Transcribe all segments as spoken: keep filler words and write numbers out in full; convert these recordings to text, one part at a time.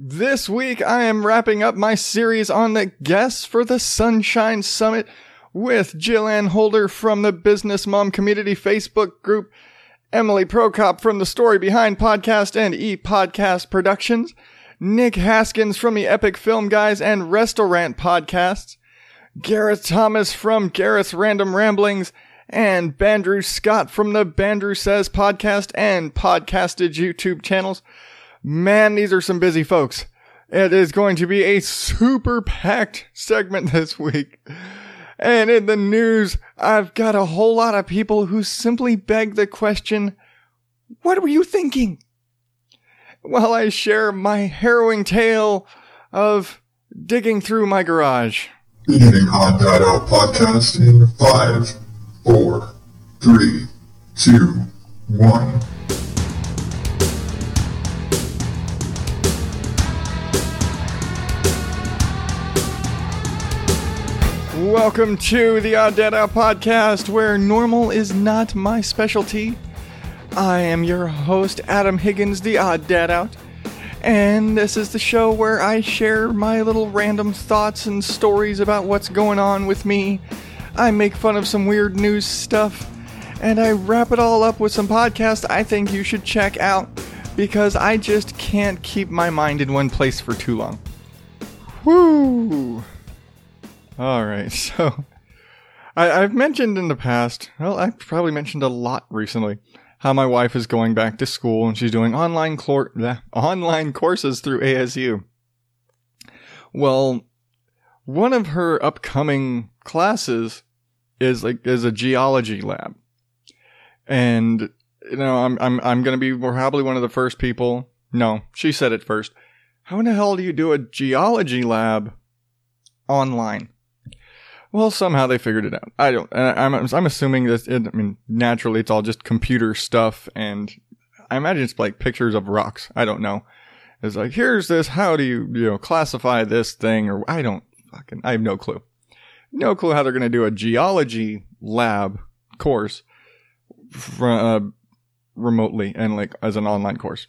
This week, I am wrapping up my series on the guests for the Sunshine Summit with Jillian Holder from the Business Mom Community Facebook group, Emily Prokop from the Story Behind Podcast and E-Podcast Productions, Nick Haskins from the Epic Film Guys and Restaurant Podcasts, Gareth Thomas from Gareth's Random Ramblings, and Bandrew Scott from the Bandrew Says Podcast and Podcasted YouTube channels. Man, these are some busy folks. It is going to be a super packed segment this week. And in the news, I've got a whole lot of people who simply beg the question, what were you thinking? While I share my harrowing tale of digging through my garage. Beginning Odd Dad Out Podcast in five, four, three, two, one. Welcome to the Odd Dad Out Podcast, where normal is not my specialty. I am your host, Adam Higgins, the Odd Dad Out, and this is the show where I share my little random thoughts and stories about what's going on with me. I make fun of some weird news stuff, and I wrap it all up with some podcasts I think you should check out, because I just can't keep my mind in one place for too long. Woo! All right, so I, I've mentioned in the past, well, I've probably mentioned a lot recently, how my wife is going back to school and she's doing online clor- bleh, online courses through A S U. Well, one of her upcoming classes is like is a geology lab, and you know I'm I'm I'm going to be probably one of the first people. No, she said it first. How in the hell do you do a geology lab online? Well, somehow they figured it out. I don't, I'm, I'm assuming that, it, I mean, naturally it's all just computer stuff, and I imagine it's like pictures of rocks. I don't know. It's like, here's this, how do you, you know, classify this thing, or I don't fucking, I have no clue. No clue how they're going to do a geology lab course for, uh, remotely and like as an online course.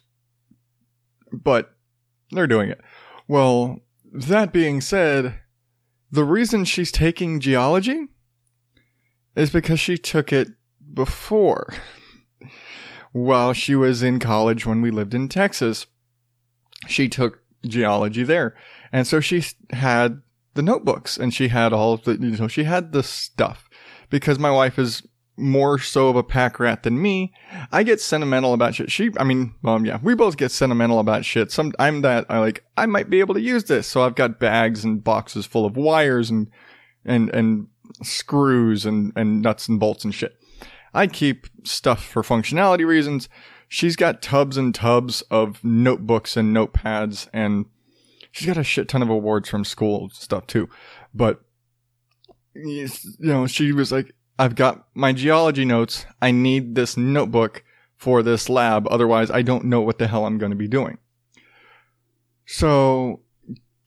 But they're doing it. Well, that being said, the reason she's taking geology is because she took it before, while she was in college when we lived in Texas. She took geology there, and so she had the notebooks, and she had all of the, you know, she had the stuff. Because my wife is more so of a pack rat than me, I get sentimental about shit. She, I mean, um, yeah, we both get sentimental about shit. Some, I'm that, I like, I might be able to use this. So I've got bags and boxes full of wires and, and, and screws and, and nuts and bolts and shit. I keep stuff for functionality reasons. She's got tubs and tubs of notebooks and notepads, and she's got a shit ton of awards from school stuff too. But, you know, she was like, I've got my geology notes. I need this notebook for this lab. Otherwise, I don't know what the hell I'm going to be doing. So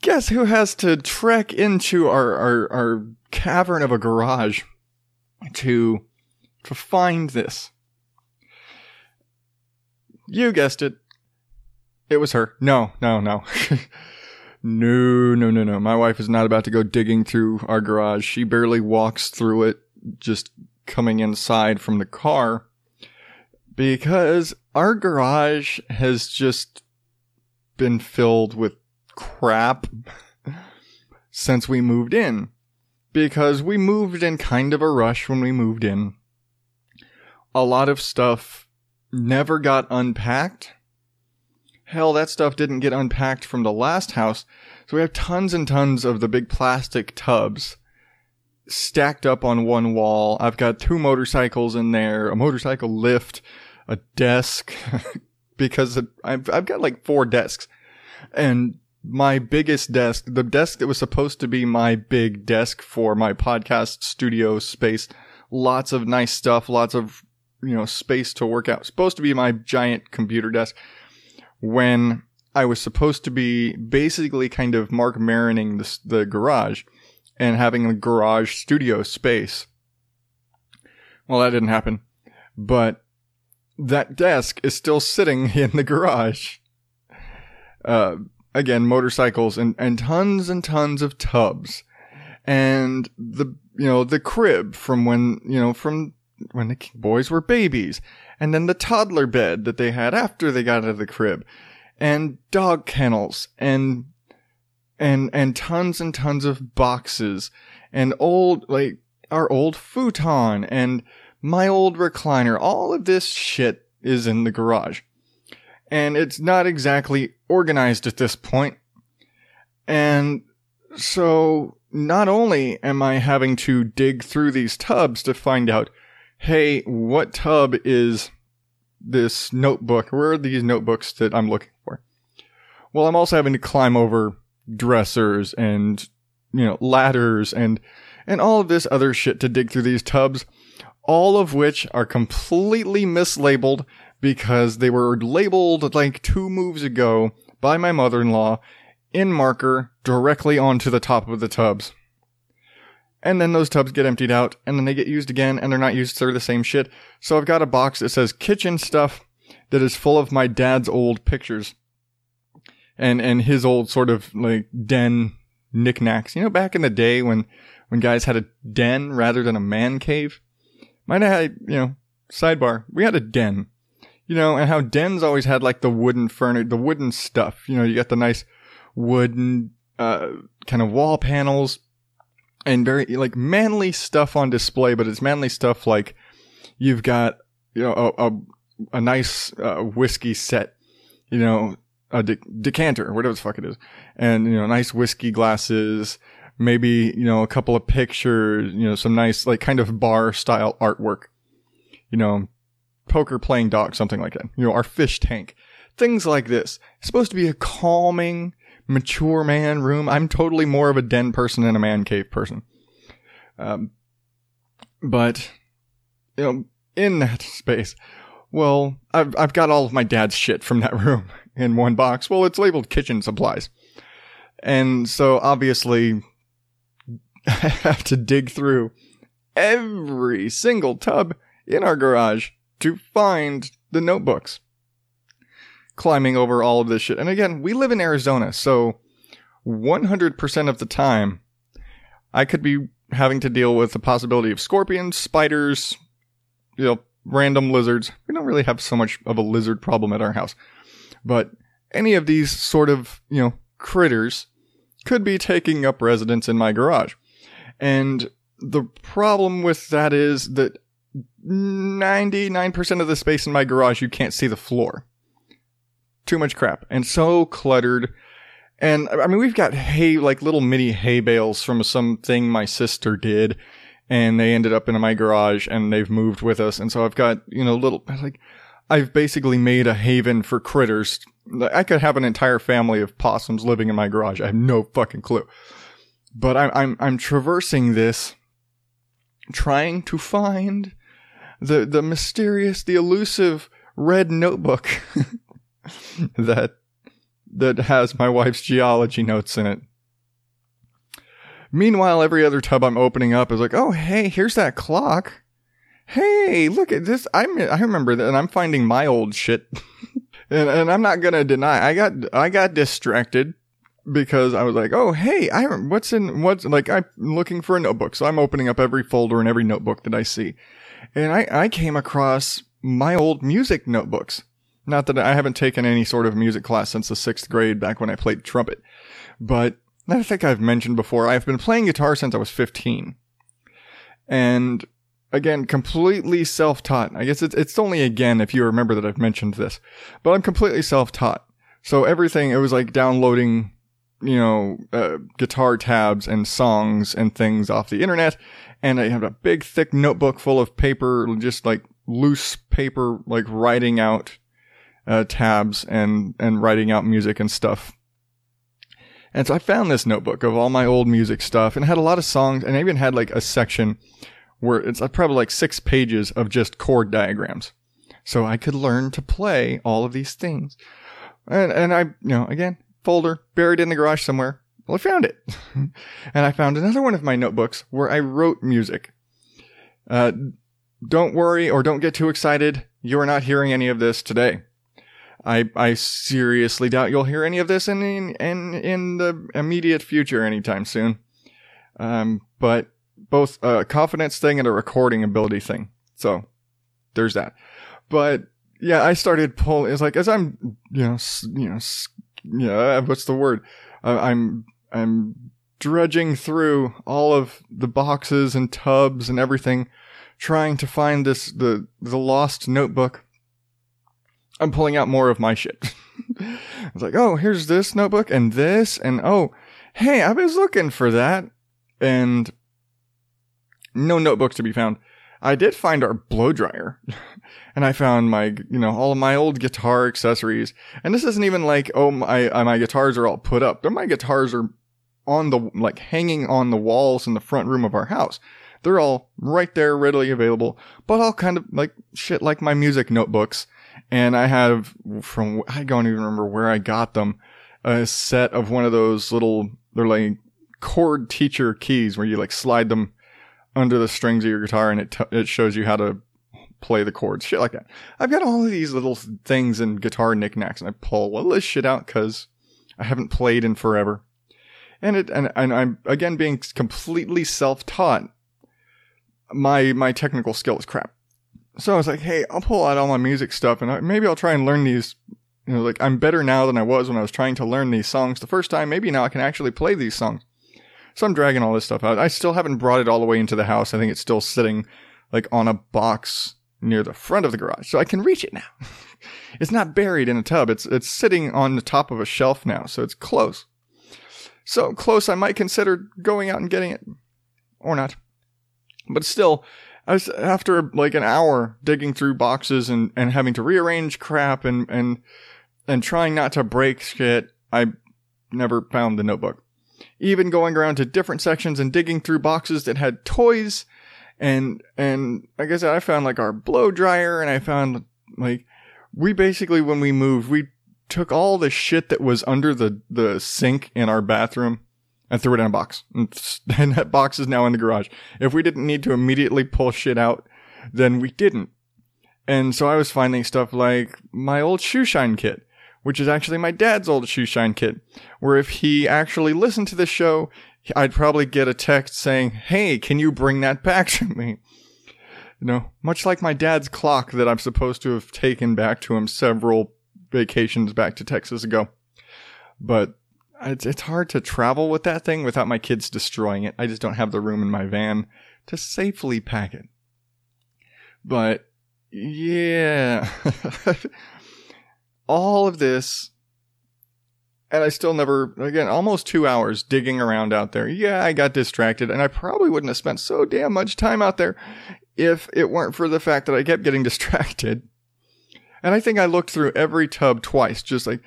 guess who has to trek into our, our, our cavern of a garage to, to find this? You guessed it. It was her. No, no, no. no, no, no, no. My wife is not about to go digging through our garage. She barely walks through it, just coming inside from the car, because our garage has just been filled with crap since we moved in, because we moved in kind of a rush when we moved in. A lot of stuff never got unpacked. Hell, that stuff didn't get unpacked from the last house, so we have tons and tons of the big plastic tubs stacked up on one wall. I've got two motorcycles in there, a motorcycle lift, a desk, because I've, I've got like four desks. And my biggest desk, the desk that was supposed to be my big desk for my podcast studio space, lots of nice stuff, lots of, you know, space to work out. Supposed to be my giant computer desk, when I was supposed to be basically kind of Mark Marining the, the garage and having a garage studio space. Well, that didn't happen. But that desk is still sitting in the garage. Uh, again, motorcycles and, and tons and tons of tubs. And the, you know, the crib from when, you know, from when the boys were babies. And then the toddler bed that they had after they got out of the crib. And dog kennels and, and, and tons and tons of boxes and old, like our old futon and my old recliner. All of this shit is in the garage. And it's not exactly organized at this point. And so not only am I having to dig through these tubs to find out, hey, what tub is this notebook? Where are these notebooks that I'm looking for? Well, I'm also having to climb over dressers and, you know, ladders and, and all of this other shit to dig through these tubs, all of which are completely mislabeled, because they were labeled like two moves ago by my mother-in-law in marker directly onto the top of the tubs. And then those tubs get emptied out, and then they get used again, and they're not used for the same shit. So I've got a box that says kitchen stuff that is full of my dad's old pictures. And and his old sort of like den knickknacks. You know, back in the day when, when guys had a den rather than a man cave? Might have had, you know, sidebar, we had a den. You know, and how dens always had like the wooden furniture, the wooden stuff. You know, you got the nice wooden uh, kind of wall panels and very like manly stuff on display. But it's manly stuff like you've got, you know, a, a, a nice uh, whiskey set, you know, a de- decanter, whatever the fuck it is. And, you know, nice whiskey glasses, maybe, you know, a couple of pictures, you know, some nice like kind of bar style artwork, you know. Poker playing dock, something like that. You know, our fish tank. Things like this. It's supposed to be a calming, mature man room. I'm totally more of a den person than a man cave person. Um, but, you know, in that space, well, I've, I've got all of my dad's shit from that room in one box. Well, it's labeled kitchen supplies. And so, obviously, I have to dig through every single tub in our garage to find the notebooks, climbing over all of this shit. And again, we live in Arizona, so one hundred percent of the time, I could be having to deal with the possibility of scorpions, spiders, you know, random lizards. We don't really have so much of a lizard problem at our house, but any of these sort of, you know, critters could be taking up residence in my garage. And the problem with that is that ninety-nine percent of the space in my garage, you can't see the floor. Too much crap. And so cluttered. And I mean, we've got hay, like little mini hay bales from something my sister did. And they ended up in my garage and they've moved with us. And so I've got, you know, little, like, I've basically made a haven for critters. I could have an entire family of possums living in my garage. I have no fucking clue. But I'm, I'm, I'm traversing this, trying to find the the mysterious, the elusive red notebook that that has my wife's geology notes in it. Meanwhile, every other tub I'm opening up is like, oh, hey, here's that clock. Hey, look at this. I'm, I remember that, and I'm finding my old shit. and, and I'm not going to deny, I got I got distracted because I was like, oh, hey, I what's in, what's, like, I'm looking for a notebook. So I'm opening up every folder and every notebook that I see. And I, I came across my old music notebooks. Not that I haven't taken any sort of music class since the sixth grade, back when I played trumpet. But I think I've mentioned before, I've been playing guitar since I was fifteen. And again, completely self-taught. I guess it's, it's only again if you remember that I've mentioned this. But I'm completely self-taught. So everything, it was like downloading, you know, uh, guitar tabs and songs and things off the internet. And I have a big, thick notebook full of paper, just like loose paper, like writing out uh, tabs and, and writing out music and stuff. And so I found this notebook of all my old music stuff, and it had a lot of songs. And I even had like a section where it's probably like six pages of just chord diagrams. So I could learn to play all of these things. And, and I, you know, again, folder buried in the garage somewhere. Well, I found it. And I found another one of my notebooks where I wrote music. Uh, don't worry or don't get too excited. You are not hearing any of this today. I I seriously doubt you'll hear any of this in in, in, in the immediate future anytime soon. Um, but both a confidence thing and a recording ability thing. So there's that. But yeah, I started pulling. It's like as I'm, you know, you know, yeah. What's the word? Uh, I'm I'm drudging through all of the boxes and tubs and everything, trying to find this the the lost notebook. I'm pulling out more of my shit. I was like, oh, here's this notebook and this. And oh, hey, I was looking for that. And no notebook to be found. I did find our blow dryer. And I found my, you know, all of my old guitar accessories. And this isn't even like, oh, my, my guitars are all put up. They're my guitars are on the, like hanging on the walls in the front room of our house. They're all right there readily available. But all kind of like shit like my music notebooks. And I have from, I don't even remember where I got them, a set of one of those little, they're like chord teacher keys where you like slide them under the strings of your guitar and it t- it shows you how to play the chords, shit like that. I've got all of these little things and guitar knickknacks and I pull all this shit out because I haven't played in forever. And it, and, and I'm again being completely self-taught. My, my technical skill is crap. So I was like, hey, I'll pull out all my music stuff and I, maybe I'll try and learn these. You know, like I'm better now than I was when I was trying to learn these songs the first time. Maybe now I can actually play these songs. So I'm dragging all this stuff out. I still haven't brought it all the way into the house. I think it's still sitting like on a box near the front of the garage. So I can reach it now. It's not buried in a tub. It's, it's sitting on the top of a shelf now. So it's close. So close, I might consider going out and getting it or not. But still, I was, after like an hour digging through boxes and, and having to rearrange crap and, and, and trying not to break shit, I never found the notebook. Even going around to different sections and digging through boxes that had toys. And, and like I said, I found like our blow dryer and I found like, we basically, when we moved, we took all the shit that was under the, the sink in our bathroom and threw it in a box. And that box is now in the garage. If we didn't need to immediately pull shit out, then we didn't. And so I was finding stuff like my old shoe shine kit, which is actually my dad's old shoe shine kit, where if he actually listened to the show, I'd probably get a text saying, hey, can you bring that back to me? You know, much like my dad's clock that I'm supposed to have taken back to him several vacations back to Texas ago. But it's hard to travel with that thing without my kids destroying it. I just don't have the room in my van to safely pack it. But, yeah. All of this, and I still never, again, almost two hours digging around out there. Yeah, I got distracted, and I probably wouldn't have spent so damn much time out there if it weren't for the fact that I kept getting distracted. And I think I looked through every tub twice, just like,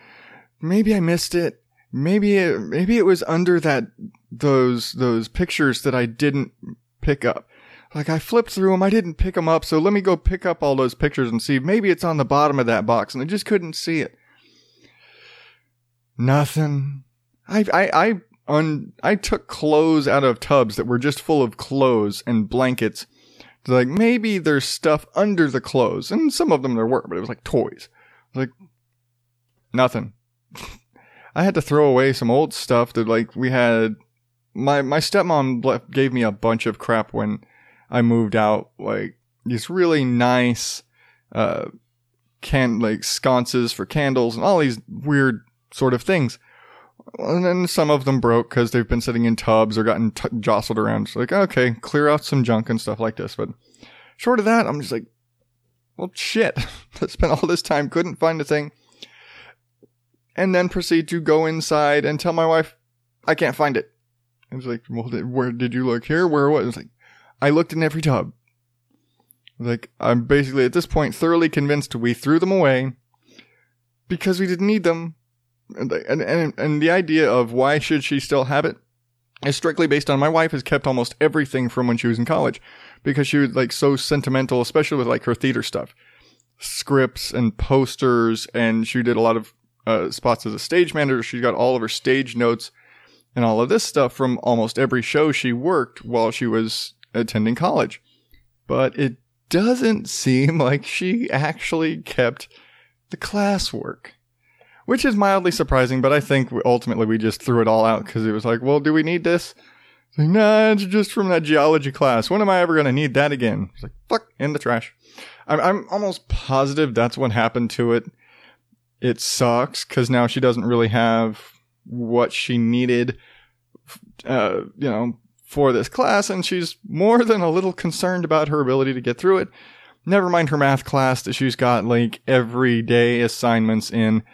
maybe I missed it. Maybe it, maybe it was under that, those, those pictures that I didn't pick up. Like I flipped through them. I didn't pick them up. So let me go pick up all those pictures and see. Maybe it's on the bottom of that box and I just couldn't see it. Nothing. I, I, I, un, I took clothes out of tubs that were just full of clothes and blankets. Like maybe there's stuff under the clothes and some of them there were, but it was like toys. Like nothing. I had to throw away some old stuff that like we had, my, my stepmom left, gave me a bunch of crap when I moved out, like these really nice, uh, can, like sconces for candles and all these weird sort of things. And then some of them broke because they've been sitting in tubs or gotten t- jostled around. It's like, okay, clear out some junk and stuff like this. But short of that, I'm just like, well, shit, I spent all this time, couldn't find a thing. And then proceed to go inside and tell my wife, I can't find it. I was like, well, did, where did you look here? Where was it? I was like, I looked in every tub. Like, I'm basically at this point thoroughly convinced we threw them away because we didn't need them. And, and, and, and the idea of why should she still have it is strictly based on my wife has kept almost everything from when she was in college because she was like so sentimental, especially with like her theater stuff, scripts and posters. And she did a lot of Uh, spots as a stage manager. She got all of her stage notes and all of this stuff from almost every show she worked while she was attending college. But it doesn't seem like she actually kept the classwork, which is mildly surprising, but I think ultimately we just threw it all out because it was like, well, do we need this? It's like, nah, it's just from that geology class. When am I ever going to need that again? It's like, fuck, in the trash. I'm, I'm almost positive that's what happened to it. It sucks because now she doesn't really have what she needed, uh, you know, for this class, and she's more than a little concerned about her ability to get through it. Never mind her math class that she's got like everyday assignments in,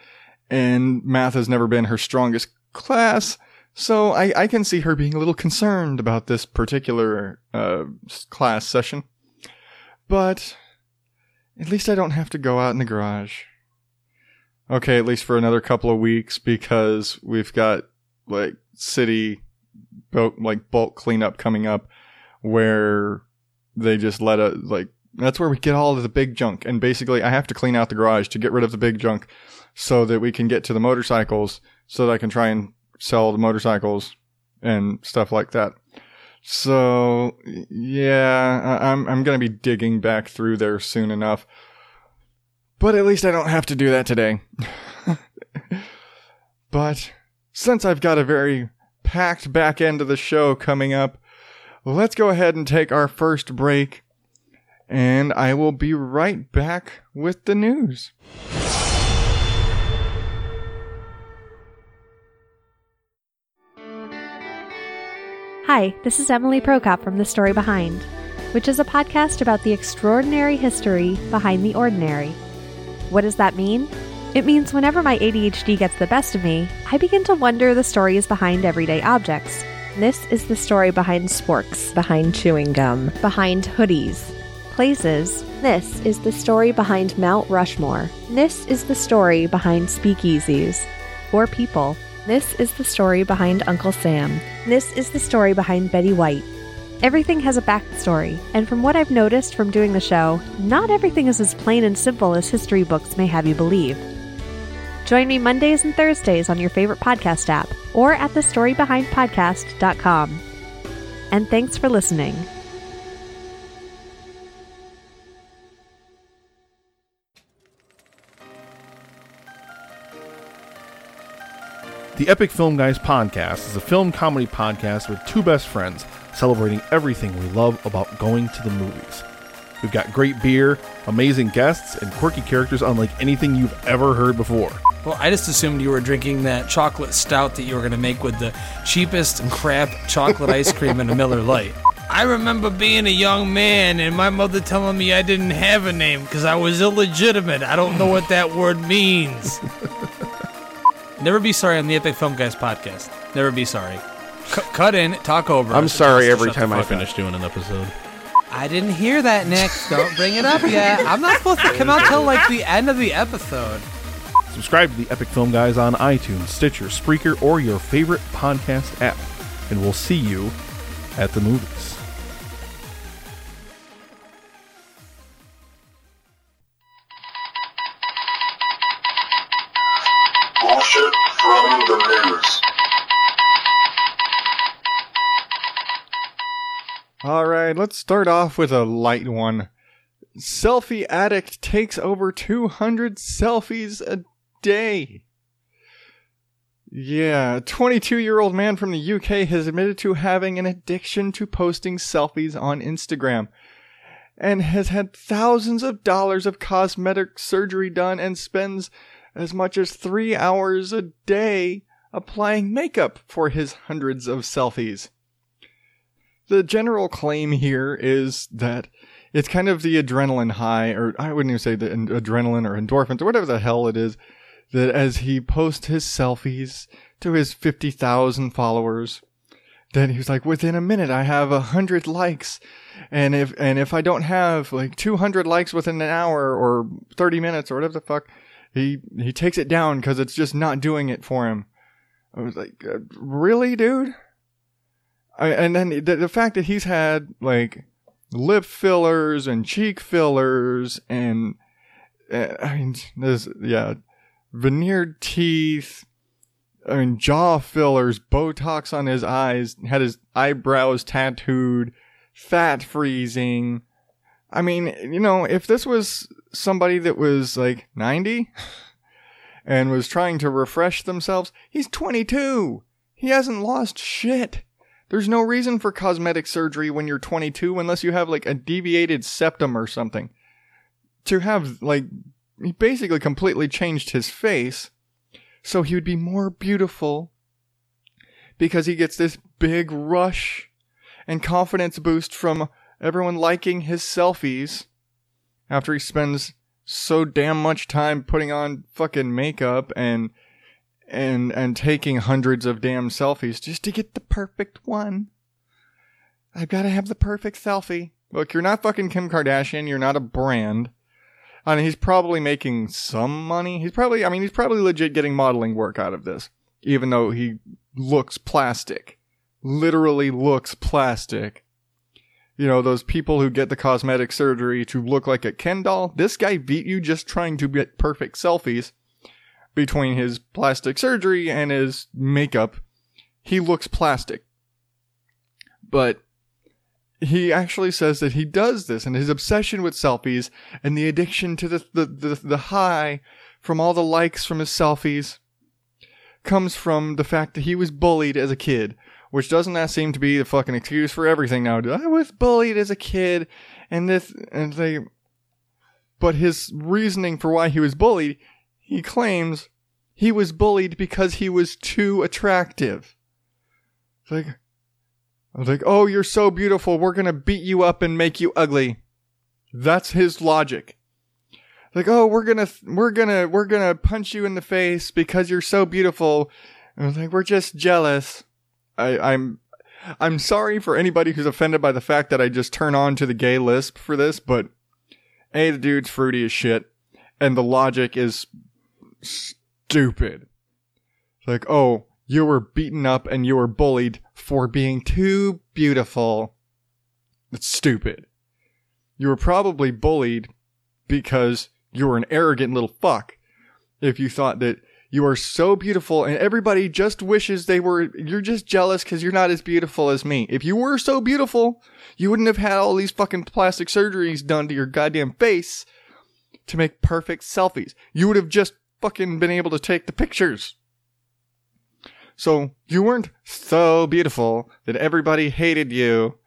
and math has never been her strongest class. So I, I can see her being a little concerned about this particular uh, class session. But at least I don't have to go out in the garage. Okay, at least for another couple of weeks, because we've got like city bulk, like bulk cleanup coming up, where they just let us like, that's where we get all of the big junk. And basically I have to clean out the garage to get rid of the big junk so that we can get to the motorcycles, so that I can try and sell the motorcycles and stuff like that. So yeah, I'm, I'm going to be digging back through there soon enough. But at least I don't have to do that today. But since I've got a very packed back end of the show coming up, let's go ahead and take our first break. And I will be right back with the news. Hi, this is Emily Prokop from The Story Behind, which is a podcast about the extraordinary history behind the ordinary. What does that mean? It means whenever my A D H D gets the best of me, I begin to wonder the stories behind everyday objects. This is the story behind sporks, behind chewing gum, behind hoodies, places. This is the story behind Mount Rushmore. This is the story behind speakeasies, or people. This is the story behind Uncle Sam. This is the story behind Betty White. Everything has a backstory, and from what I've noticed from doing the show, not everything is as plain and simple as history books may have you believe. Join me Mondays and Thursdays on your favorite podcast app or at the story behind podcast dot com. And thanks for listening. The Epic Film Guys podcast is a film comedy podcast with two best friends celebrating everything we love about going to the movies. We've got great beer, amazing guests, and quirky characters unlike anything you've ever heard before. Well, I just assumed you were drinking that chocolate stout that you were going to make with the cheapest crap chocolate ice cream and a Miller Lite. I remember being a young man and my mother telling me I didn't have a name because I was illegitimate. I don't know what that word means. Never be sorry on the Epic Film Guys podcast. Never be sorry. C- cut in, talk over. I'm sorry every time I finish doing an episode. I didn't hear that, Nick. Don't bring it up yet. I'm not supposed to come out till like the end of the episode. Subscribe to the Epic Film Guys on iTunes, Stitcher, Spreaker, or your favorite podcast app. And we'll see you at the movies. All right, let's start off with a light one. Selfie addict takes over two hundred selfies a day. Yeah, a twenty-two-year-old man from the U K has admitted to having an addiction to posting selfies on Instagram and has had thousands of dollars of cosmetic surgery done and spends as much as three hours a day applying makeup for his hundreds of selfies. The general claim here is that it's kind of the adrenaline high, or I wouldn't even say the adrenaline or endorphins or whatever the hell it is, that as he posts his selfies to his fifty thousand followers, then he's like, within a minute, I have a hundred likes. And if, and if I don't have like two hundred likes within an hour or thirty minutes or whatever the fuck, he, he takes it down because it's just not doing it for him. I was like, really, dude? I, and then the, the fact that he's had like lip fillers and cheek fillers and uh, I mean, there's yeah, veneered teeth, I mean, jaw fillers, Botox on his eyes, had his eyebrows tattooed, fat freezing. I mean, you know, if this was somebody that was like ninety and was trying to refresh themselves, he's twenty-two. He hasn't lost shit. There's no reason for cosmetic surgery when you're twenty-two unless you have like a deviated septum or something. To have like, he basically completely changed his face so he would be more beautiful because he gets this big rush and confidence boost from everyone liking his selfies after he spends so damn much time putting on fucking makeup and and and taking hundreds of damn selfies just to get the perfect one. I've got to have the perfect selfie. Look, you're not fucking Kim Kardashian. You're not a brand. I mean, he's probably making some money. He's probably, I mean, he's probably legit getting modeling work out of this, even though he looks plastic. Literally looks plastic. You know, those people who get the cosmetic surgery to look like a Ken doll. This guy beat you just trying to get perfect selfies. Between his plastic surgery and his makeup, he looks plastic. But he actually says that he does this, and his obsession with selfies and the addiction to the the, the, the high from all the likes from his selfies comes from the fact that he was bullied as a kid. Which doesn't that seem to be the fucking excuse for everything now? I was bullied as a kid, and this and they. But his reasoning for why he was bullied, he claims, he was bullied because he was too attractive. It's like, I was like, oh, you're so beautiful. We're gonna beat you up and make you ugly. That's his logic. Like, oh, we're gonna, we're gonna, we're gonna punch you in the face because you're so beautiful. And I was like, we're just jealous. I, I'm I'm sorry for anybody who's offended by the fact that I just turn on to the gay lisp for this, but A, the dude's fruity as shit, and the logic is stupid. It's like, oh, you were beaten up and you were bullied for being too beautiful. That's stupid. You were probably bullied because you were an arrogant little fuck if you thought that you are so beautiful and everybody just wishes they were, you're just jealous because you're not as beautiful as me. If you were so beautiful, you wouldn't have had all these fucking plastic surgeries done to your goddamn face to make perfect selfies. You would have just fucking been able to take the pictures. So you weren't so beautiful that everybody hated you.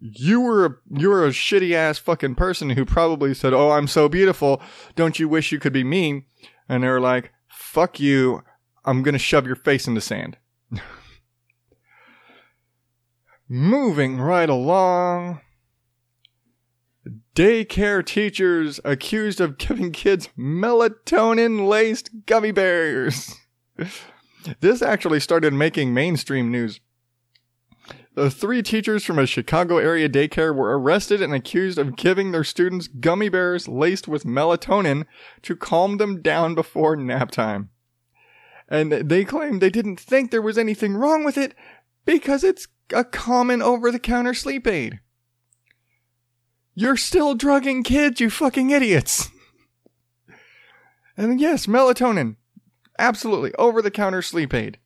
You were a, you were a shitty ass fucking person who probably said, oh, I'm so beautiful. Don't you wish you could be me? And they were like, fuck you, I'm gonna shove your face in the sand. Moving right along. Daycare teachers accused of giving kids melatonin-laced gummy bears. This actually started making mainstream news. The three teachers from a Chicago area daycare were arrested and accused of giving their students gummy bears laced with melatonin to calm them down before nap time. And they claimed they didn't think there was anything wrong with it because it's a common over-the-counter sleep aid. You're still drugging kids, you fucking idiots. And yes, melatonin. Absolutely. Over-the-counter sleep aid.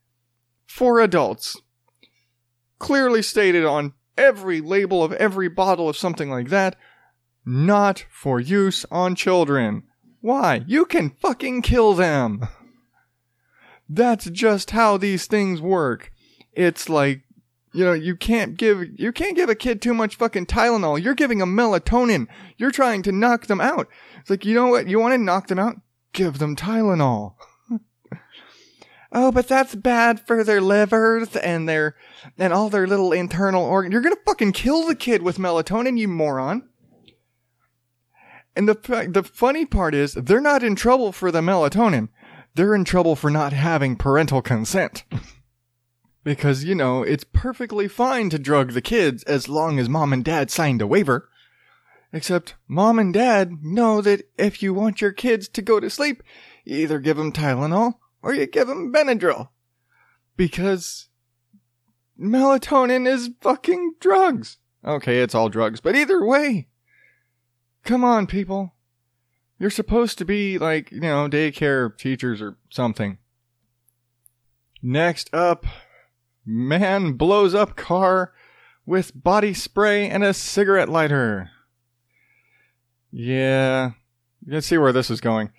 For adults. Clearly stated on every label of every bottle of something like that, not for use on children. Why? You can fucking kill them. That's just how these things work. It's like, you know, you can't give you can't give a kid too much fucking Tylenol. You're giving them melatonin. You're trying to knock them out. It's like, you know what? You want to knock them out? Give them Tylenol. Oh, but that's bad for their livers and their and all their little internal organs. You're going to fucking kill the kid with melatonin, you moron. And the the funny part is they're not in trouble for the melatonin. They're in trouble for not having parental consent. Because, you know, it's perfectly fine to drug the kids as long as mom and dad signed a waiver. Except mom and dad know that if you want your kids to go to sleep, you either give them Tylenol or you give them Benadryl. Because melatonin is fucking drugs. Okay, it's all drugs, but either way. Come on, people. You're supposed to be like, you know, daycare teachers or something. Next up, man blows up car with body spray and a cigarette lighter. Yeah, you can see where this is going.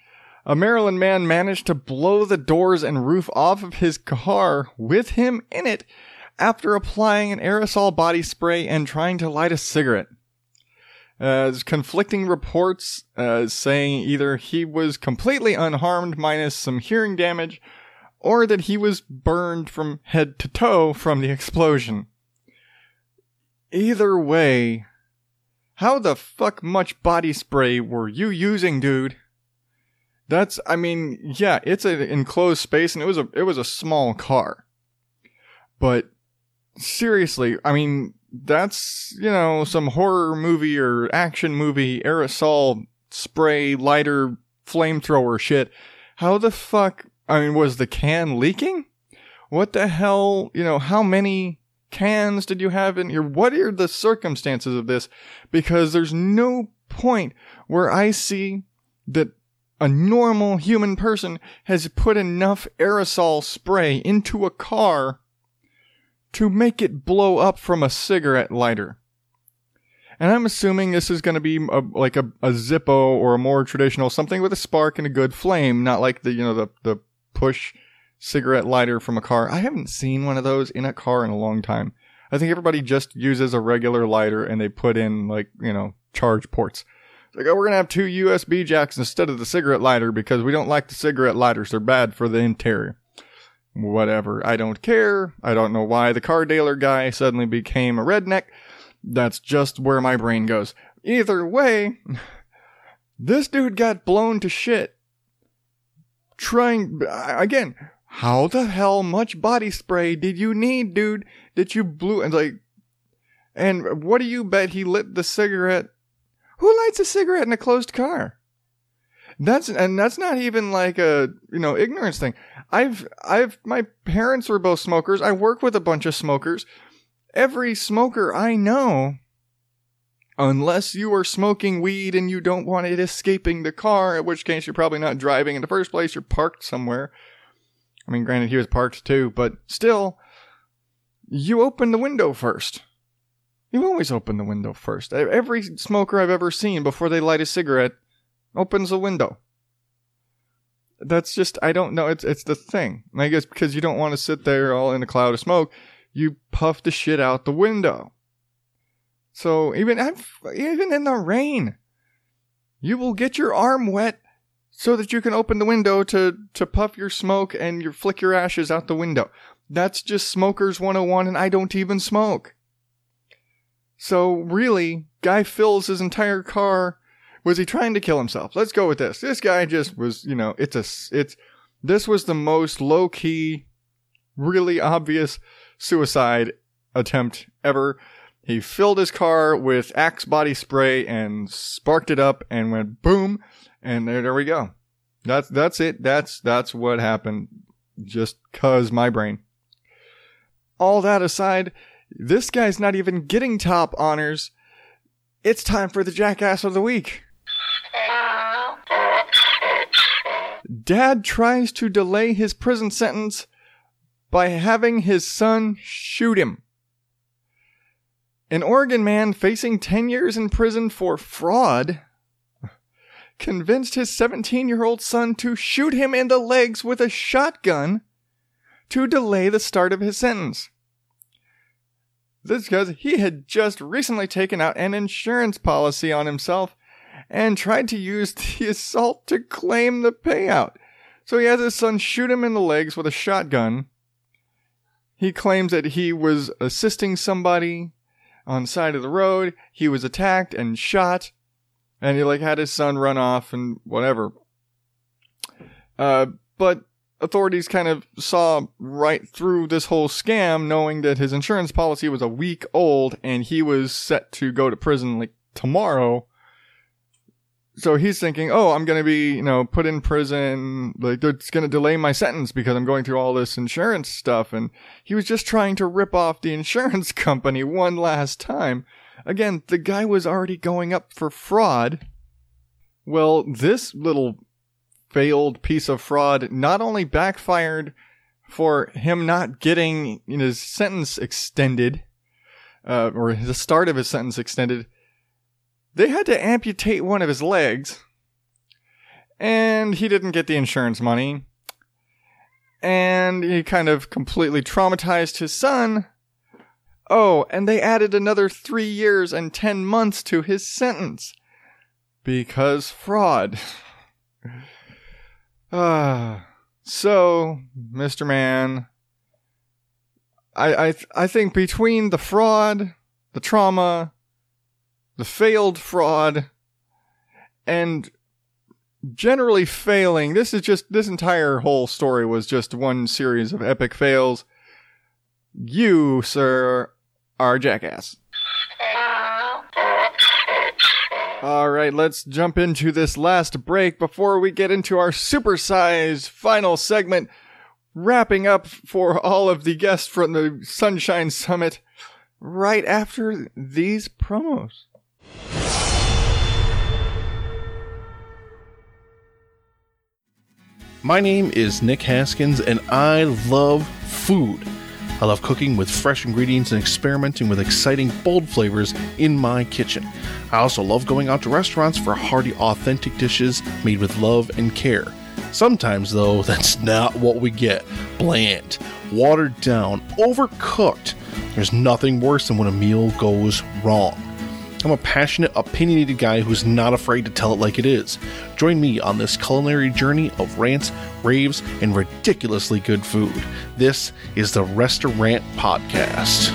A Maryland man managed to blow the doors and roof off of his car with him in it after applying an aerosol body spray and trying to light a cigarette. Uh, there's conflicting reports uh, saying either he was completely unharmed minus some hearing damage, or that he was burned from head to toe from the explosion. Either way, how the fuck much body spray were you using, dude? That's, I mean, yeah, it's an enclosed space, and it was a it was a small car. But seriously, I mean, that's, you know, some horror movie or action movie aerosol spray lighter flamethrower shit. How the fuck, I mean, was the can leaking? What the hell, you know, how many cans did you have in here? What are the circumstances of this? Because there's no point where I see that a normal human person has put enough aerosol spray into a car to make it blow up from a cigarette lighter. And I'm assuming this is going to be a, like a, a Zippo or a more traditional something with a spark and a good flame, not like the, you know, the, the push cigarette lighter from a car. I haven't seen one of those in a car in a long time. I think everybody just uses a regular lighter and they put in, like, you know, charge ports. Like, oh, we're going to have two U S B jacks instead of the cigarette lighter because we don't like the cigarette lighters. They're bad for the interior. Whatever. I don't care. I don't know why the car dealer guy suddenly became a redneck. That's just where my brain goes. Either way, this dude got blown to shit. Trying, again, how the hell much body spray did you need, dude, that you blew? And like, and what do you bet he lit the cigarette? Who lights a cigarette in a closed car? That's, and that's not even like a, you know, ignorance thing. I've, I've, my parents were both smokers. I work with a bunch of smokers. Every smoker I know, unless you are smoking weed and you don't want it escaping the car, in which case you're probably not driving in the first place, you're parked somewhere. I mean, granted, he was parked too, but still, you open the window first. You always open the window first. Every smoker I've ever seen before they light a cigarette opens a window. That's just, I don't know, it's it's the thing. And I guess because you don't want to sit there all in a cloud of smoke, you puff the shit out the window. So even even in the rain, you will get your arm wet so that you can open the window to, to puff your smoke and you flick your ashes out the window. That's just Smokers one oh one, and I don't even smoke. So, really, guy fills his entire car. Was he trying to kill himself? Let's go with this. This guy just was, you know, it's a, it's, this was the most low-key, really obvious suicide attempt ever. He filled his car with Axe body spray and sparked it up and went boom. And there, there we go. That's, that's it. That's, that's what happened. Just cause my brain. All that aside, this guy's not even getting top honors. It's time for the Jackass of the Week. Dad tries to delay his prison sentence by having his son shoot him. An Oregon man facing ten years in prison for fraud convinced his seventeen-year-old son to shoot him in the legs with a shotgun to delay the start of his sentence. This because he had just recently taken out an insurance policy on himself and tried to use the assault to claim the payout. So he has his son shoot him in the legs with a shotgun. He claims that he was assisting somebody on the side of the road. He was attacked and shot. And he like had his son run off and whatever. Uh, but authorities kind of saw right through this whole scam, knowing that his insurance policy was a week old and he was set to go to prison like tomorrow. So he's thinking, oh, I'm going to be, you know, put in prison. Like, it's going to delay my sentence because I'm going through all this insurance stuff. And he was just trying to rip off the insurance company one last time. Again, the guy was already going up for fraud. Well, this little failed piece of fraud not only backfired for him not getting his sentence extended, uh, or the start of his sentence extended, They had to amputate one of his legs, and he didn't get the insurance money, and he kind of completely traumatized his son. Oh, and they added another three years and ten months to his sentence. Because fraud. uh, so, Mister Man, I, I, th- I think between the fraud, the trauma, the failed fraud, and generally failing, this is just, this entire whole story was just one series of epic fails. You, sir, are a jackass. All right, let's jump into this last break before we get into our supersized final segment, wrapping up for all of the guests from the Sunshine Summit right after these promos. My name is Nick Haskins, and I love food. I love cooking with fresh ingredients and experimenting with exciting, bold flavors in my kitchen. I also love going out to restaurants for hearty, authentic dishes made with love and care. Sometimes, though, that's not what we get. Bland, watered down, overcooked. There's nothing worse than when a meal goes wrong. I'm a passionate, opinionated guy who's not afraid to tell it like it is. Join me on this culinary journey of rants, raves, and ridiculously good food. This is the Restaurant Podcast.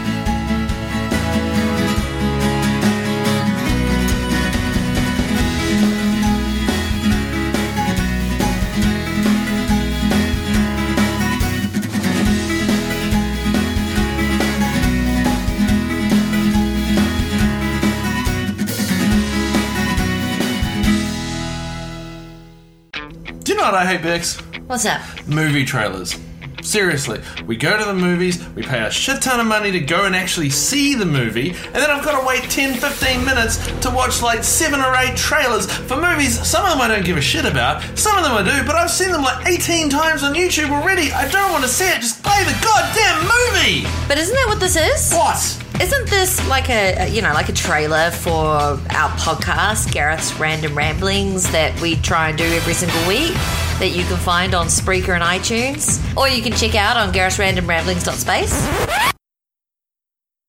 I hate Bex. What's up? Movie trailers. Seriously, we go to the movies, we pay a shit ton of money to go and actually see the movie, and then I've got to wait ten to fifteen minutes to watch like seven or eight trailers for movies. Some of them I don't give a shit about, some of them I do, but I've seen them like eighteen times on YouTube already. I don't want to see it, just play the goddamn movie! But isn't that what this is? What? Isn't this like a, you know, like a trailer for our podcast, Gareth's Random Ramblings, that we try and do every single week, that you can find on Spreaker and iTunes, or you can check out on gareth's random ramblings dot space.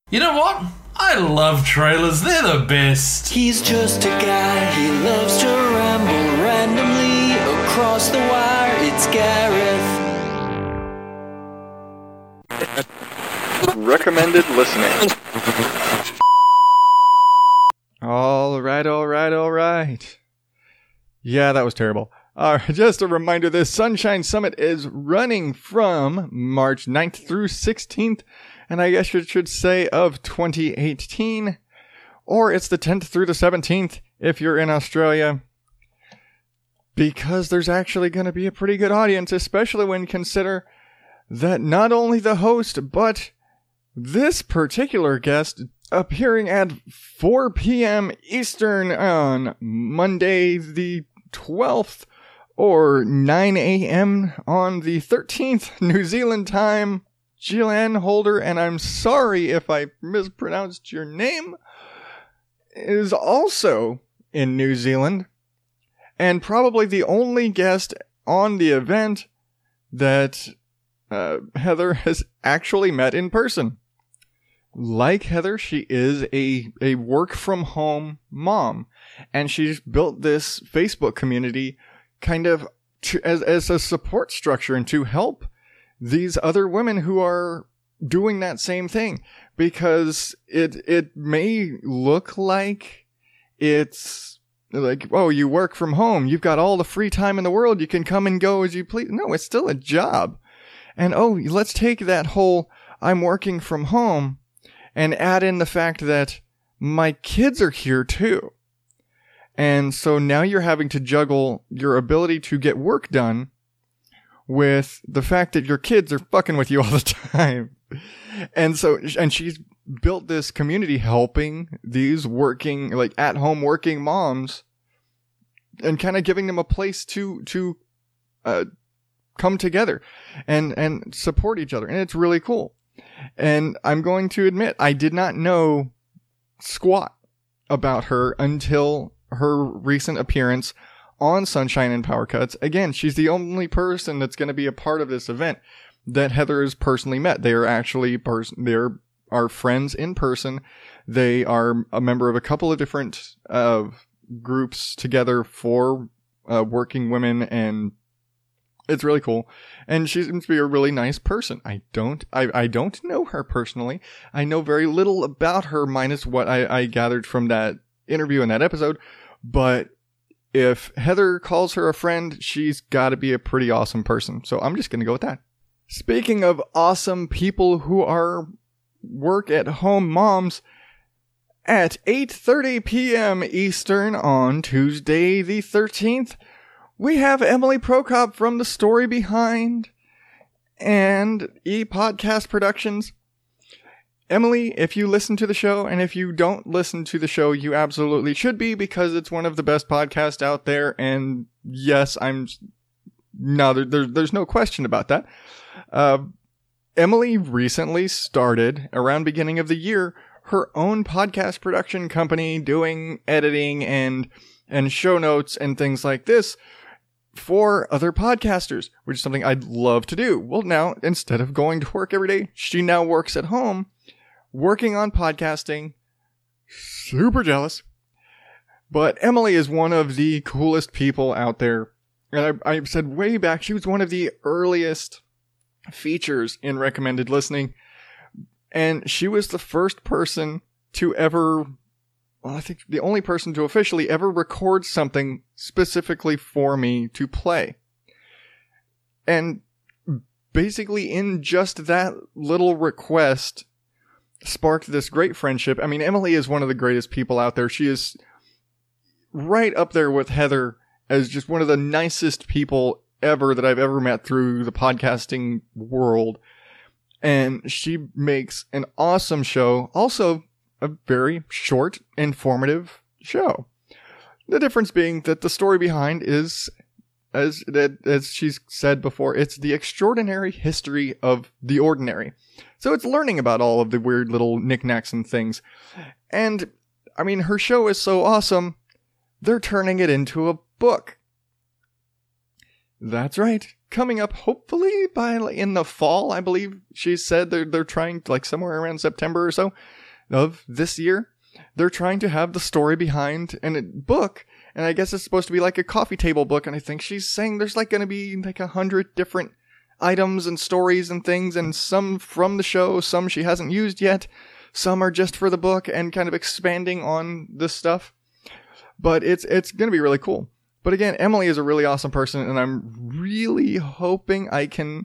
You know what? I love trailers. They're the best. He's just a guy. He loves to ramble randomly across the wire. It's Gareth. Recommended listening. All right, all right, all right. Yeah, that was terrible. All right, just a reminder, this Sunshine Summit is running from March ninth through sixteenth, and I guess you should say of twenty eighteen, or it's the tenth through the seventeenth if you're in Australia, because there's actually going to be a pretty good audience, especially when you consider that not only the host, but this particular guest appearing at four p.m. Eastern on Monday the twelfth or nine a.m. on the thirteenth New Zealand time, Jillian Holder, and I'm sorry if I mispronounced your name, is also in New Zealand and probably the only guest on the event that uh, Heather has actually met in person. Like Heather, she is a, a work-from-home mom, and she's built this Facebook community kind of to, as, as a support structure and to help these other women who are doing that same thing, because it it may look like it's like, oh, you work from home, you've got all the free time in the world, you can come and go as you please. No, it's still a job. And oh, let's take that whole I'm working from home and add in the fact that my kids are here too. And so now you're having to juggle your ability to get work done with the fact that your kids are fucking with you all the time. And so, and she's built this community helping these working, like at home working moms, and kind of giving them a place to, to, uh, come together and, and support each other. And it's really cool. And I'm going to admit, I did not know squat about her until her recent appearance on Sunshine and Power Cuts. Again, she's the only person that's going to be a part of this event that Heather has personally met. They are actually pers- they're are friends in person. They are a member of a couple of different uh, groups together for uh, working women, and it's really cool. And she seems to be a really nice person. I don't, I, I don't know her personally. I know very little about her, minus what I, I gathered from that interview and that episode. But if Heather calls her a friend, she's got to be a pretty awesome person. So I'm just going to go with that. Speaking of awesome people who are work at home moms, at eight thirty p.m. Eastern on Tuesday the thirteenth, we have Emily Prokop from the Story Behind and E-Podcast Productions. Emily, if you listen to the show, and if you don't listen to the show, you absolutely should be, because it's one of the best podcasts out there. And yes, I'm no, there, there, there's no question about that. Uh, Emily recently started, around beginning of the year, her own podcast production company, doing editing and and show notes and things like this for other podcasters, which is something I'd love to do. Well, now, instead of going to work every day, she now works at home, working on podcasting. Super jealous. But Emily is one of the coolest people out there. And I, I said way back, she was one of the earliest features in recommended listening. And she was the first person to ever, well, I think the only person to officially ever record something specifically for me to play. And basically in just that little request sparked this great friendship. I mean, Emily is one of the greatest people out there. She is right up there with Heather as just one of the nicest people ever that I've ever met through the podcasting world. And she makes an awesome show. Also, a very short, informative show. The difference being that the story behind is, as, as she's said before, it's the extraordinary history of the ordinary. So it's learning about all of the weird little knickknacks and things. And, I mean, her show is so awesome, they're turning it into a book. That's right. Coming up, hopefully, by in the fall, I believe she said they're, they're trying, like somewhere around September or so of this year, they're trying to have the story behind a book. And I guess it's supposed to be like a coffee table book. And I think she's saying there's like going to be like a hundred different items and stories and things. And some from the show, some she hasn't used yet. Some are just for the book and kind of expanding on this stuff. But it's it's going to be really cool. But again, Emily is a really awesome person, and I'm really hoping I can.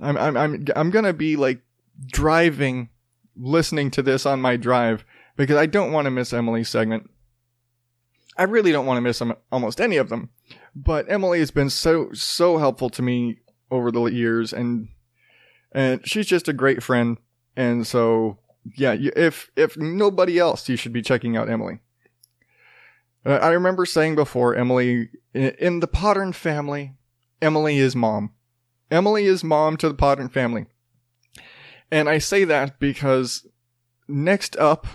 I'm I'm I'm I'm gonna be like driving, listening to this on my drive, because I don't want to miss Emily's segment. I really don't want to miss almost any of them. But Emily has been so so helpful to me over the years, and and she's just a great friend. And so yeah, if if nobody else, you should be checking out Emily. I remember saying before, Emily, in the Podern family, Emily is mom. Emily is mom to the Podern family. And I say that because next up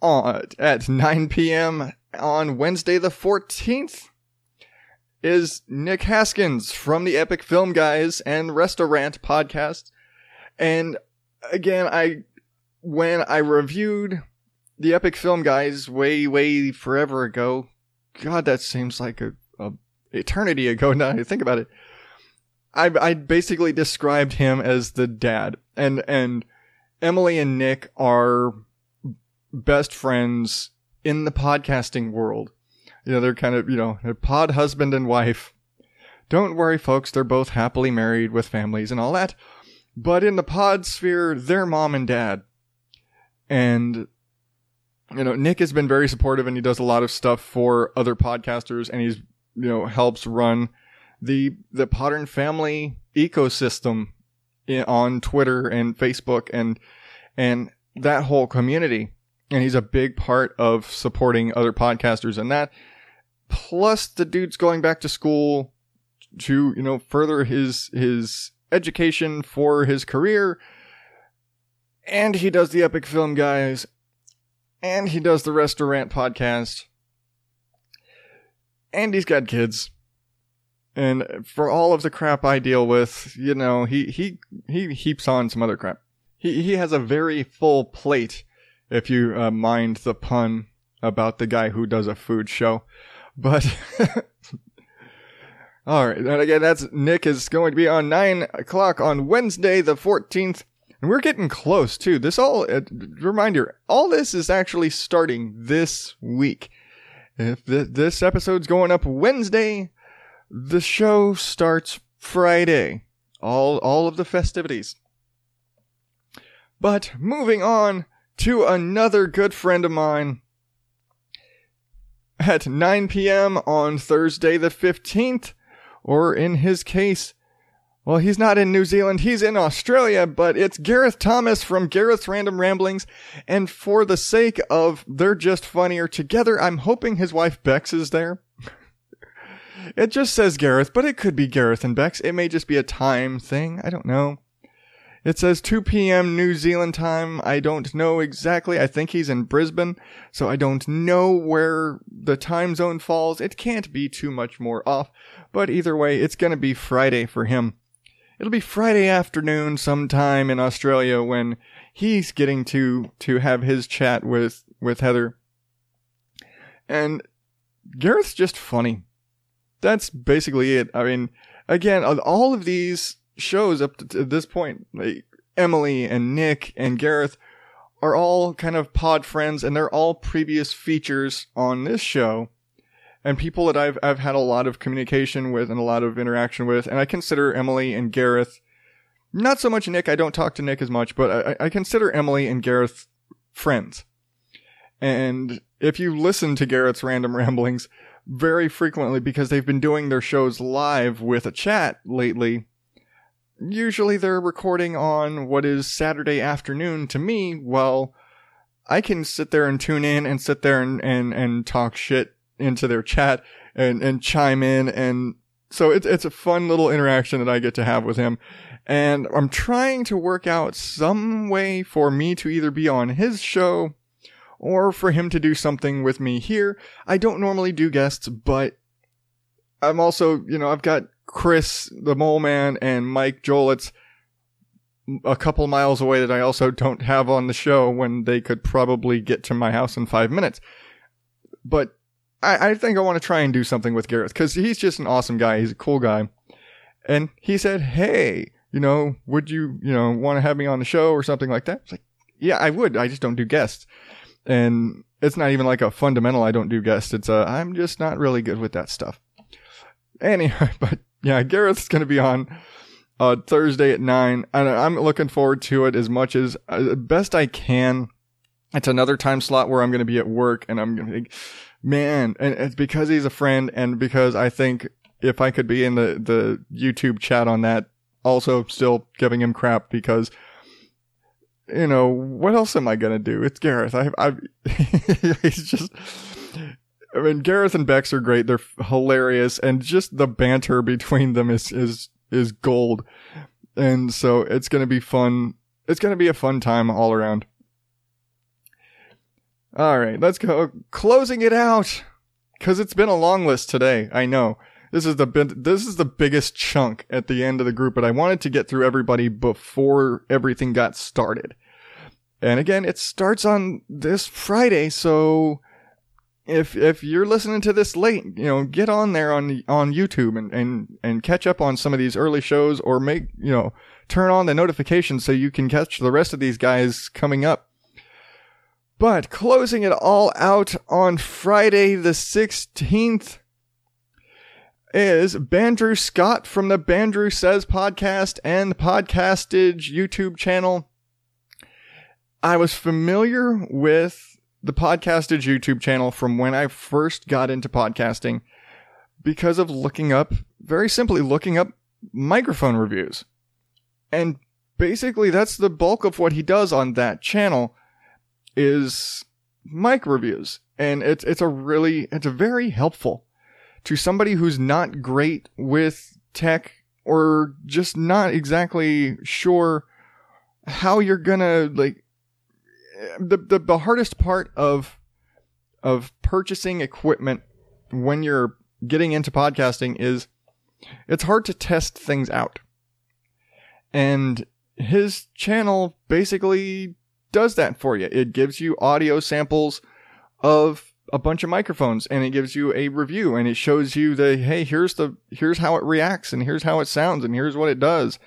on, at nine p.m. on Wednesday the fourteenth is Nick Haskins from the Epic Film Guys and Restaurant Podcasts. And again, I when I reviewed the Epic Film Guys way, way forever ago. God, that seems like a, a eternity ago now I think about it. I, I basically described him as the dad. And, and Emily and Nick are best friends in the podcasting world. You know, they're kind of, you know, they're pod husband and wife. Don't worry, folks. They're both happily married with families and all that. But in the pod sphere, they're mom and dad. And you know, Nick has been very supportive, and he does a lot of stuff for other podcasters, and he's, you know, helps run the the Podern family ecosystem in, on Twitter and Facebook and and that whole community. And he's a big part of supporting other podcasters and that. Plus, the dude's going back to school to, you know, further his his education for his career, and he does the Epic Film Guys. and he does the Restaurant Podcast, and he's got kids. And for all of the crap I deal with, you know, he he he heaps on some other crap. He he has a very full plate, if you uh, mind the pun about the guy who does a food show. But all right, and again, that's Nick is going to be on nine o'clock on Wednesday the fourteenth, and we're getting close too. This all uh, reminder, all this is actually starting this week. If th- this episode's going up Wednesday, the show starts Friday. All all of the festivities. But moving on to another good friend of mine. At nine p.m. on Thursday the fifteenth, or in his case, well, he's not in New Zealand, he's in Australia, but it's Gareth Thomas from Gareth's Random Ramblings, and for the sake of They're Just Funnier Together, I'm hoping his wife Bex is there. It just says Gareth, but it could be Gareth and Bex. It may just be a time thing. I don't know. It says two p.m. New Zealand time. I don't know exactly. I think he's in Brisbane, so I don't know where the time zone falls. It can't be too much more off, but either way, it's going to be Friday for him. It'll be Friday afternoon sometime in Australia when he's getting to to have his chat with, with Heather. And Gareth's just funny. That's basically it. I mean, again, all of these shows up to this point, like Emily and Nick and Gareth, are all kind of pod friends, and they're all previous features on this show, and people that I've I've had a lot of communication with and a lot of interaction with. And I consider Emily and Gareth, not so much Nick. I don't talk to Nick as much, but I, I consider Emily and Gareth friends. And if you listen to Gareth's Random Ramblings very frequently, because they've been doing their shows live with a chat lately, usually they're recording on what is Saturday afternoon to me. Well, I can sit there and tune in and sit there and, and, and talk shit into their chat and, and chime in. And so it's, it's a fun little interaction that I get to have with him. And I'm trying to work out some way for me to either be on his show or for him to do something with me here. I don't normally do guests, but I'm also, you know, I've got Chris, the Mole Man, and Mike Jolitz a couple miles away that I also don't have on the show when they could probably get to my house in five minutes. But I, I think I want to try and do something with Gareth, because he's just an awesome guy. He's a cool guy. And he said, hey, you know, would you, you know, want to have me on the show or something like that? It's like, yeah, I would. I just don't do guests. And it's not even like a fundamental I don't do guests. It's a, I'm just not really good with that stuff. Anyway, but yeah, Gareth's going to be on uh, Thursday at nine. And I'm looking forward to it as much as uh, best I can. It's another time slot where I'm going to be at work, and I'm going to, man, and it's because he's a friend, and because I think if I could be in the, the YouTube chat on that, also still giving him crap, because you know, what else am I going to do? It's Gareth. I, I, he's just, I mean, Gareth and Bex are great. They're hilarious. And just the banter between them is, is, is gold. And so it's going to be fun. It's going to be a fun time all around. All right, let's go. Closing it out, because it's been a long list today. I know this is the, this is the biggest chunk at the end of the group, but I wanted to get through everybody before everything got started. And again, it starts on this Friday, so if if you're listening to this late, you know, get on there on on YouTube and, and, and catch up on some of these early shows, or make, you know, turn on the notifications so you can catch the rest of these guys coming up. But closing it all out on Friday the sixteenth is Bandrew Scott from the Bandrew Says Podcast and Podcastage YouTube channel. I was familiar with the Podcasted YouTube channel from when I first got into podcasting because of looking up, very simply looking up microphone reviews. And basically that's the bulk of what he does on that channel is mic reviews. And it's, it's a really, it's a very helpful to somebody who's not great with tech or just not exactly sure how you're gonna, like, the, the the hardest part of of purchasing equipment when you're getting into podcasting is it's hard to test things out. And his channel basically does that for you. It gives you audio samples of a bunch of microphones, and it gives you a review, and it shows you the, hey, here's the here's how it reacts, and here's how it sounds, and here's what it does.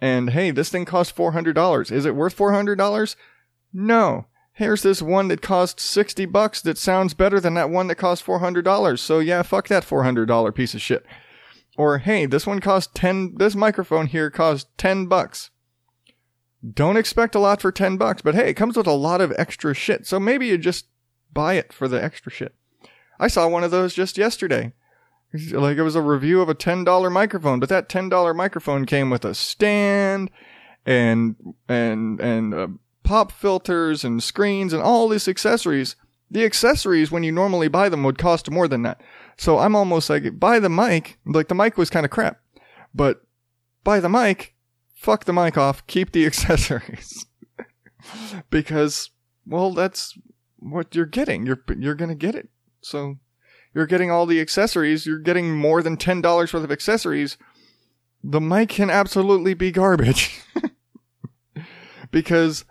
And hey, this thing costs four hundred dollars. Is it worth four hundred dollars? No. Here's this one that costs sixty bucks that sounds better than that one that costs four hundred dollars. So yeah, fuck that four hundred dollars piece of shit. Or hey, this one costs ten, this microphone here costs ten bucks. Don't expect a lot for ten bucks, but hey, it comes with a lot of extra shit. So maybe you just buy it for the extra shit. I saw one of those just yesterday. Like, it was a review of a ten dollar microphone, but that ten dollar microphone came with a stand and and and uh, pop filters and screens and all these accessories. The accessories, when you normally buy them, would cost more than that. So I'm almost like, buy the mic. Like, the mic was kind of crap, but buy the mic, fuck the mic off, keep the accessories. Because, well, that's what you're getting. You're you're going to get it. So you're getting all the accessories. You're getting more than ten dollars worth of accessories. The mic can absolutely be garbage. Because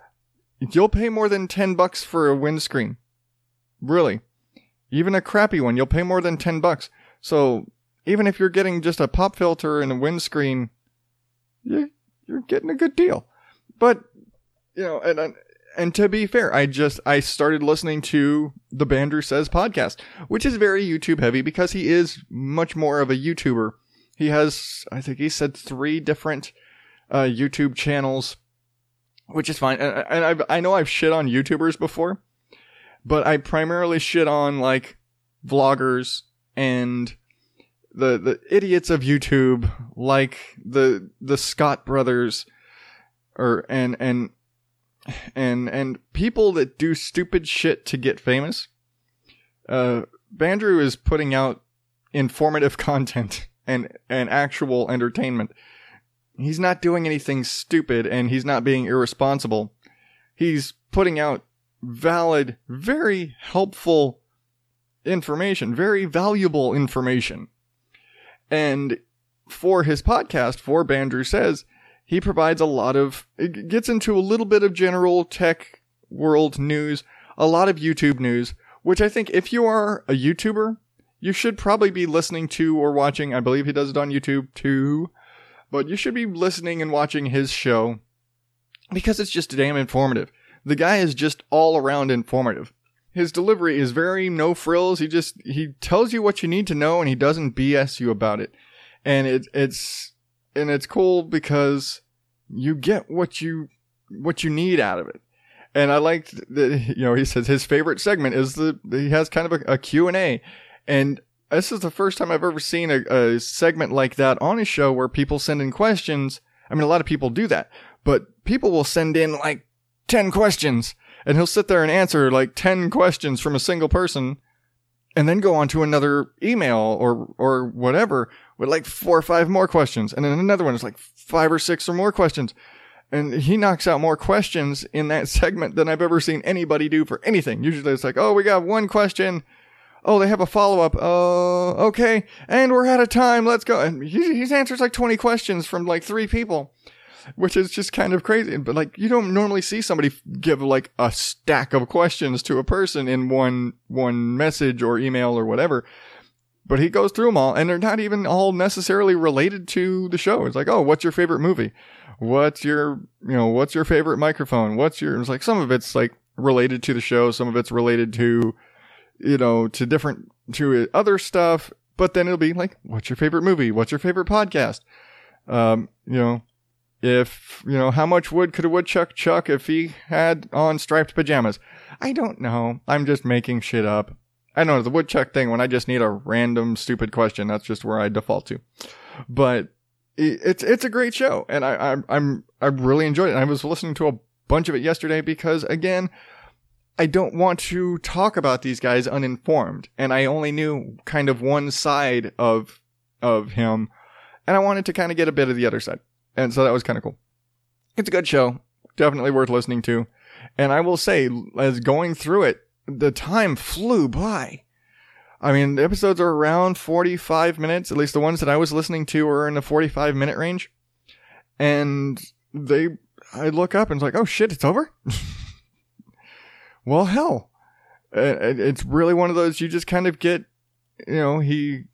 you'll pay more than ten bucks for a windscreen. Really. Even a crappy one, you'll pay more than ten bucks. So even if you're getting just a pop filter and a windscreen, you're, you're getting a good deal. But, you know, and... and And to be fair, I just, I started listening to the Bandrew Says podcast, which is very YouTube heavy because he is much more of a YouTuber. He has, I think he said three different uh, YouTube channels, which is fine. And, and I've, I know I've shit on YouTubers before, but I primarily shit on like vloggers and the, the idiots of YouTube, like the, the Scott brothers or, and, and, And and people that do stupid shit to get famous. Uh, Bandrew is putting out informative content and, and actual entertainment. He's not doing anything stupid, and he's not being irresponsible. He's putting out valid, very helpful information, very valuable information. And for his podcast, for Bandrew Says, he provides a lot of, it gets into a little bit of general tech world news, a lot of YouTube news, which I think if you are a YouTuber, you should probably be listening to or watching. I believe he does it on YouTube too, but you should be listening and watching his show because it's just damn informative. The guy is just all around informative. His delivery is very no frills. He just, he tells you what you need to know, and he doesn't B S you about it. And it, it's, And it's cool because you get what you, what you need out of it. And I liked that, you know, he says his favorite segment is the, he has kind of a, a Q and A. And this is the first time I've ever seen a, a segment like that on his show where people send in questions. I mean, a lot of people do that, but people will send in like ten questions, and he'll sit there and answer like ten questions from a single person, and then go on to another email or, or whatever with like four or five more questions. And then another one is like five or six or more questions. And he knocks out more questions in that segment than I've ever seen anybody do for anything. Usually it's like, oh, we got one question. Oh, they have a follow-up. Oh, uh, okay. And we're out of time. Let's go. And he, he answers like twenty questions from like three people, which is just kind of crazy. But like, you don't normally see somebody give like a stack of questions to a person in one, one message or email or whatever. But he goes through them all, and they're not even all necessarily related to the show. It's like, oh, what's your favorite movie? What's your, you know, what's your favorite microphone? What's your, it's like some of it's like related to the show. Some of it's related to, you know, to different, to other stuff. But then it'll be like, what's your favorite movie? What's your favorite podcast? Um, you know, If, you know, how much wood could a woodchuck chuck if he had on striped pajamas? I don't know. I'm just making shit up. I don't know. The woodchuck thing, when I just need a random stupid question, that's just where I default to. But it's, it's a great show. And I, I'm, I'm, I really enjoyed it. I was listening to a bunch of it yesterday because, again, I don't want to talk about these guys uninformed. And I only knew kind of one side of, of him. And I wanted to kind of get a bit of the other side. And so that was kind of cool. It's a good show. Definitely worth listening to. And I will say, as going through it, the time flew by. I mean, the episodes are around forty-five minutes. At least the ones that I was listening to were in the forty-five minute range. And they, I look up and it's like, oh shit, it's over? Well, hell. It's really one of those, you just kind of get, you know, he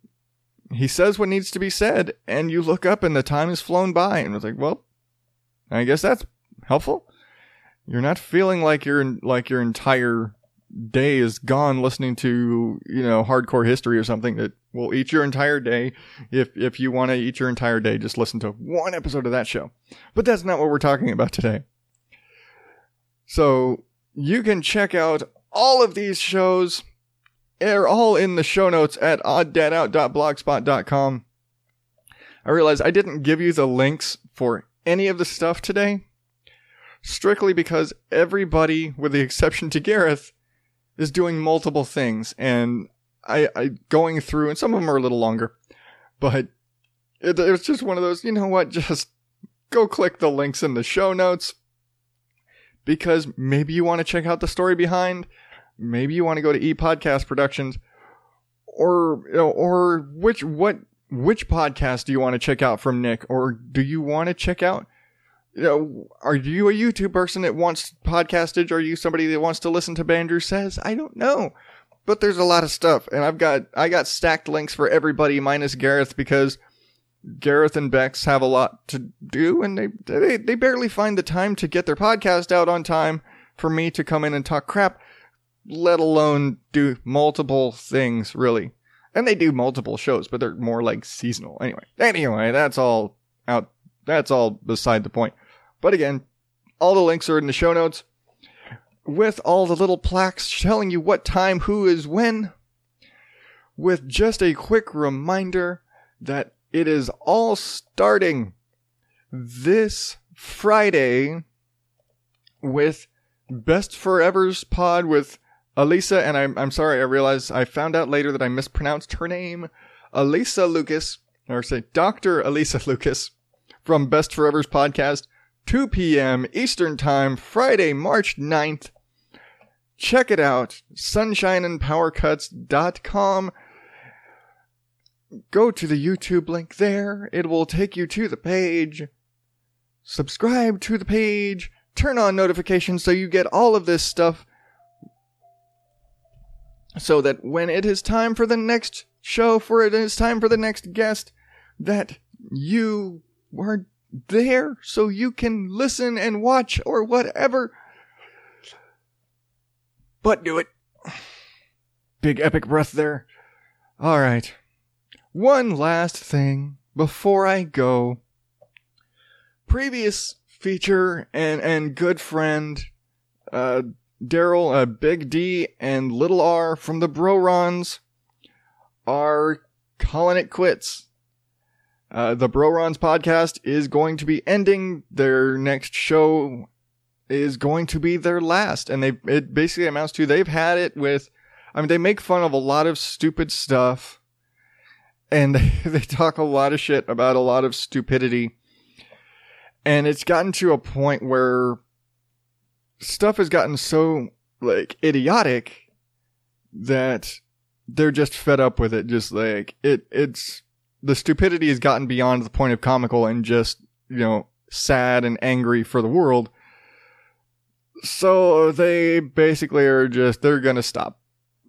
he says what needs to be said, and you look up and the time has flown by. And it's like, well, I guess that's helpful. You're not feeling like your like your entire day is gone listening to, you know, hardcore history or something that will eat your entire day. If if you want to eat your entire day, just listen to one episode of that show. But that's not what we're talking about today. So you can check out all of these shows. They're all in the show notes at odd dad out dot blogspot dot com. I realize I didn't give you the links for any of the stuff today, strictly because everybody, with the exception to Gareth, is doing multiple things, and I, I going through, and some of them are a little longer, but it, it was just one of those, you know what, just go click the links in the show notes, because maybe you want to check out the story behind, maybe you want to go to E-Podcast Productions, or you know, or which what which podcast do you want to check out from Nick, or do you want to check out, you know, are you a YouTube person that wants Podcastage? Are you somebody that wants to listen to Bandrew Says? I don't know, but there's a lot of stuff, and I've got I got stacked links for everybody minus Gareth, because Gareth and Bex have a lot to do, and they they they barely find the time to get their podcast out on time for me to come in and talk crap, let alone do multiple things really. And they do multiple shows, but they're more like seasonal. Anyway, anyway, that's all out. That's all beside the point. But again, all the links are in the show notes with all the little plaques telling you what time, who is when, with just a quick reminder that it is all starting this Friday with Best Forever's pod with Alisa. And I'm, I'm sorry, I realized I found out later that I mispronounced her name. Alisa Lucas, or say Doctor Alisa Lucas, from Best Forever's podcast, two p.m. Eastern Time, Friday, March ninth. Check it out, sunshine and power cuts dot com. Go to the YouTube link there. It will take you to the page. Subscribe to the page. Turn on notifications so you get all of this stuff, so that when it is time for the next show, for it is time for the next guest, that you we're there so you can listen and watch or whatever. But do it. Big epic breath there. All right. One last thing before I go. Previous feature and, and good friend uh, Daryl, uh, Big D, and Little R from the Bro Rons are calling it quits. Uh, the Bro Rons podcast is going to be ending. Their next show is going to be their last. And they it basically amounts to they've had it with... I mean, they make fun of a lot of stupid stuff. And they, they talk a lot of shit about a lot of stupidity. And it's gotten to a point where stuff has gotten so, like, idiotic that they're just fed up with it. Just, like, it it's... The stupidity has gotten beyond the point of comical and just, you know, sad and angry for the world. So they basically are just, they're going to stop.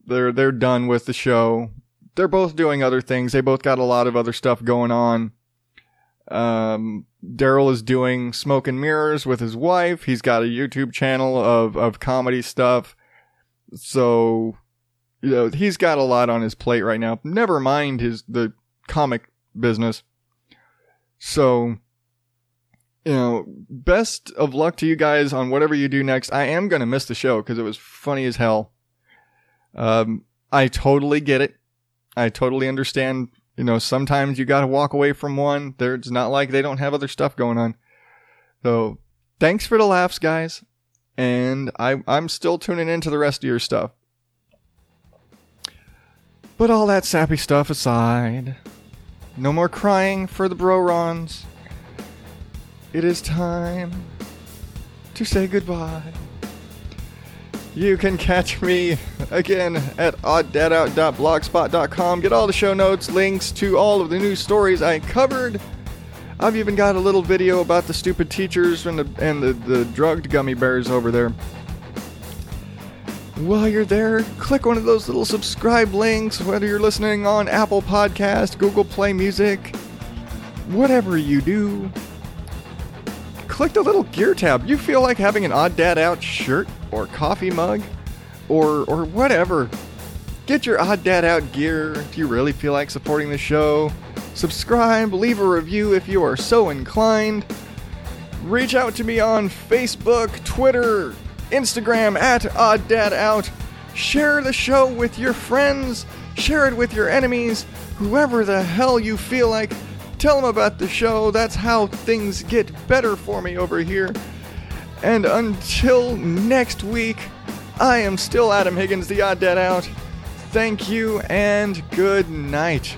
They're, they're done with the show. They're both doing other things. They both got a lot of other stuff going on. Um, Daryl is doing Smoke and Mirrors with his wife. He's got a YouTube channel of, of comedy stuff. So, you know, he's got a lot on his plate right now. Never mind his, the, comic business. So, you know, best of luck to you guys on whatever you do next. I am going to miss the show because it was funny as hell. Um, I totally get it. I totally understand. You know, sometimes you got to walk away from one. There, it's not like they don't have other stuff going on. So, thanks for the laughs, guys. And I, I'm still tuning into the rest of your stuff. But all that sappy stuff aside... No more crying for the Bro Rons. It is time to say goodbye. You can catch me again at odd dad out dot blogspot dot com. Get all the show notes, links to all of the news stories I covered. I've even got a little video about the stupid teachers and the and the, the drugged gummy bears over there. While you're there, click one of those little subscribe links, whether you're listening on Apple Podcast, Google Play Music, whatever you do. Click the little gear tab. You feel like having an Odd Dad Out shirt or coffee mug or or whatever. Get your Odd Dad Out gear if you really feel like supporting the show. Subscribe, leave a review if you are so inclined. Reach out to me on Facebook, Twitter, Instagram at Odd Dad Out. Share the show with your friends. Share it with your enemies. Whoever the hell you feel like, tell them about the show. That's how things get better for me over here. And until next week, I am still Adam Higgins, the Odd Dad Out. Thank you and good night.